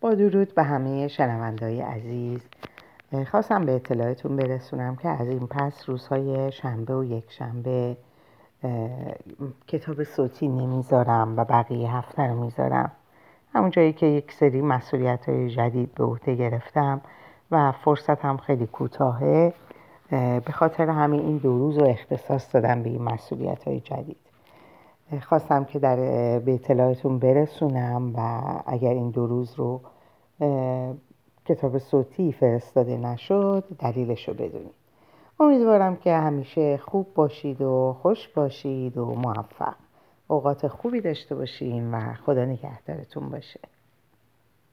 با درود به همه شنونده‌های عزیز، خواستم به اطلاعتون برسونم که از این پس روزهای شنبه و یک شنبه کتاب صوتی نمیذارم و بقیه هفته رو میذارم. همون جایی که یک سری مسئولیت‌های جدید به عهده گرفتم و فرصتم خیلی کوتاهه، به خاطر همین این دو روز رو اختصاص دادم به این مسئولیت‌های جدید. خواستم که به اطلاعتون برسونم و اگر این دو روز رو کتاب صوتی فرستاده نشد دلیلش رو بدونید. امیدوارم که همیشه خوب باشید و خوش باشید و موفق، اوقات خوبی داشته باشیم و خدا نگهدارتون باشه.